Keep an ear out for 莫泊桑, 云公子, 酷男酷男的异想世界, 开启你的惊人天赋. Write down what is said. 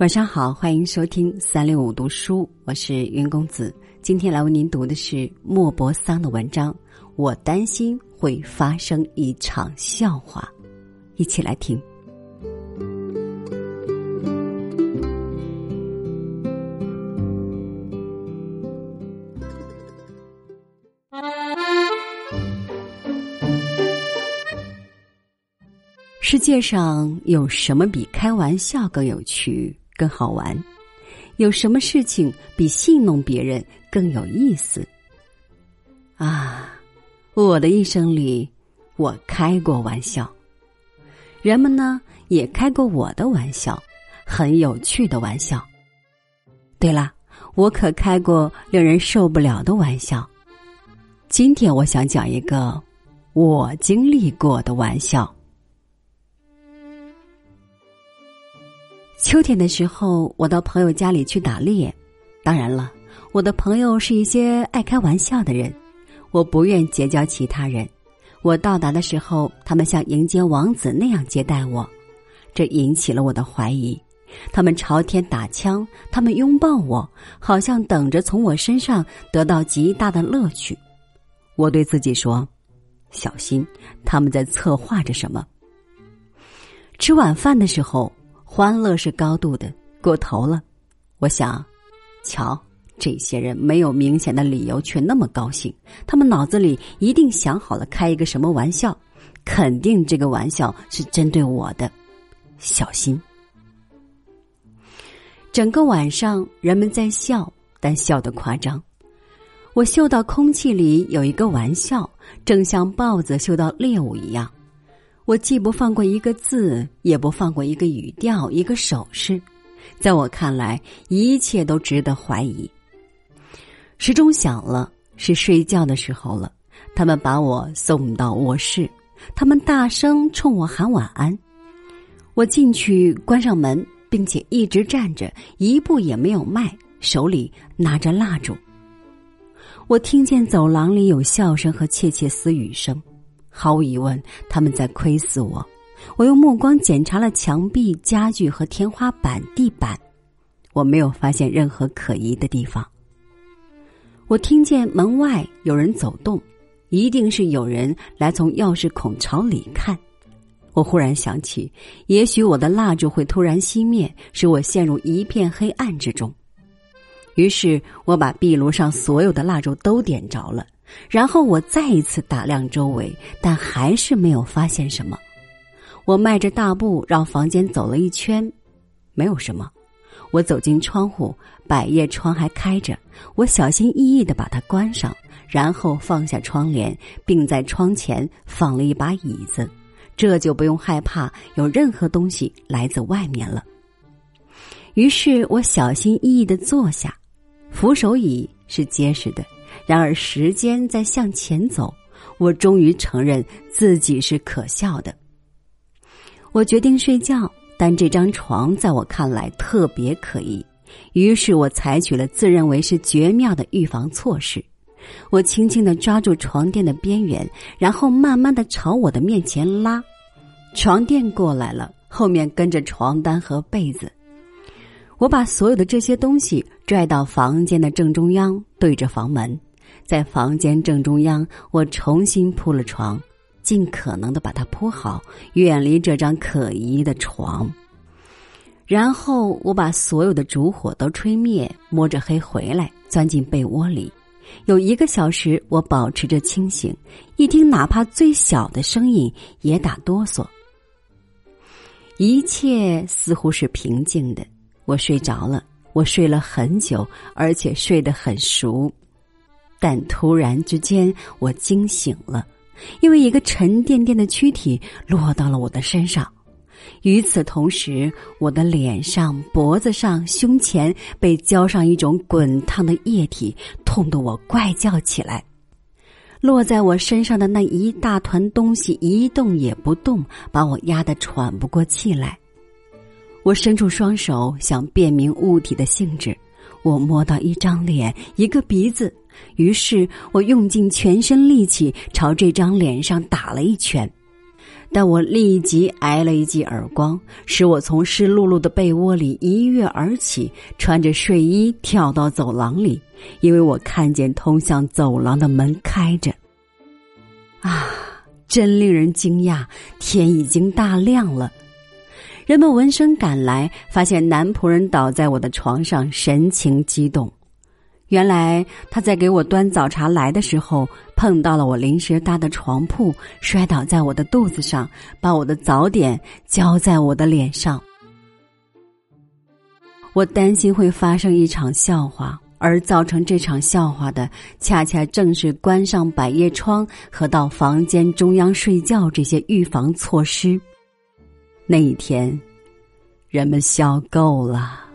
晚上好，欢迎收听365读书，我是云公子。今天来为您读的是莫泊桑的文章，我担心会发生一场笑话，一起来听。世界上有什么比开玩笑更有趣、更好玩？有什么事情比戏弄别人更有意思？啊，我的一生里，我开过玩笑，人们呢也开过我的玩笑，很有趣的玩笑。对了，我可开过令人受不了的玩笑。今天我想讲一个我经历过的玩笑。秋天的时候，我到朋友家里去打猎。当然了，我的朋友是一些爱开玩笑的人，我不愿结交其他人。我到达的时候，他们像迎接王子那样接待我，这引起了我的怀疑。他们朝天打枪，他们拥抱我，好像等着从我身上得到极大的乐趣。我对自己说，小心，他们在策划着什么。吃晚饭的时候，欢乐是高度的，过头了。我想，瞧，这些人没有明显的理由却那么高兴，他们脑子里一定想好了开一个什么玩笑，肯定这个玩笑是针对我的。小心。整个晚上人们在笑，但笑得夸张。我嗅到空气里有一个玩笑，正像豹子嗅到猎物一样。我既不放过一个字，也不放过一个语调，一个手势。在我看来，一切都值得怀疑。时钟响了，是睡觉的时候了。他们把我送到卧室，他们大声冲我喊晚安。我进去关上门，并且一直站着，一步也没有迈，手里拿着蜡烛。我听见走廊里有笑声和窃窃私语声。毫无疑问，他们在窥视我。我用目光检查了墙壁、家具和天花板、地板，我没有发现任何可疑的地方。我听见门外有人走动，一定是有人来从钥匙孔朝里看。我忽然想起，也许我的蜡烛会突然熄灭，使我陷入一片黑暗之中。于是我把壁炉上所有的蜡烛都点着了，然后我再一次打量周围，但还是没有发现什么。我迈着大步绕房间走了一圈，没有什么。我走进窗户，百叶窗还开着，我小心翼翼地把它关上，然后放下窗帘，并在窗前放了一把椅子，这就不用害怕有任何东西来自外面了。于是我小心翼翼地坐下，扶手椅是结实的。然而时间在向前走，我终于承认自己是可笑的。我决定睡觉，但这张床在我看来特别可疑，于是我采取了自认为是绝妙的预防措施。我轻轻地抓住床垫的边缘，然后慢慢地朝我的面前拉。床垫过来了，后面跟着床单和被子。我把所有的这些东西拽到房间的正中央，对着房门。在房间正中央，我重新铺了床，尽可能地把它铺好，远离这张可疑的床。然后我把所有的烛火都吹灭，摸着黑回来，钻进被窝里。有1个小时，我保持着清醒，一听哪怕最小的声音也打哆嗦。一切似乎是平静的。我睡着了，我睡了很久，而且睡得很熟。但突然之间，我惊醒了，因为一个沉甸甸的躯体落到了我的身上。与此同时，我的脸上、脖子上、胸前被浇上一种滚烫的液体，痛得我怪叫起来。落在我身上的那一大团东西一动也不动，把我压得喘不过气来。我伸出双手想辨明物体的性质，我摸到一张脸，一个鼻子，于是我用尽全身力气朝这张脸上打了一拳。但我立即挨了一记耳光，使我从湿漉漉的被窝里一跃而起，穿着睡衣跳到走廊里，因为我看见通向走廊的门开着。啊，真令人惊讶，天已经大亮了。人们闻声赶来，发现男仆人倒在我的床上，神情激动。原来他在给我端早茶来的时候，碰到了我临时搭的床铺，摔倒在我的肚子上，把我的早点浇在我的脸上。我担心会发生一场笑话，而造成这场笑话的，恰恰正是关上百叶窗和到房间中央睡觉这些预防措施。那一天，人们笑够了。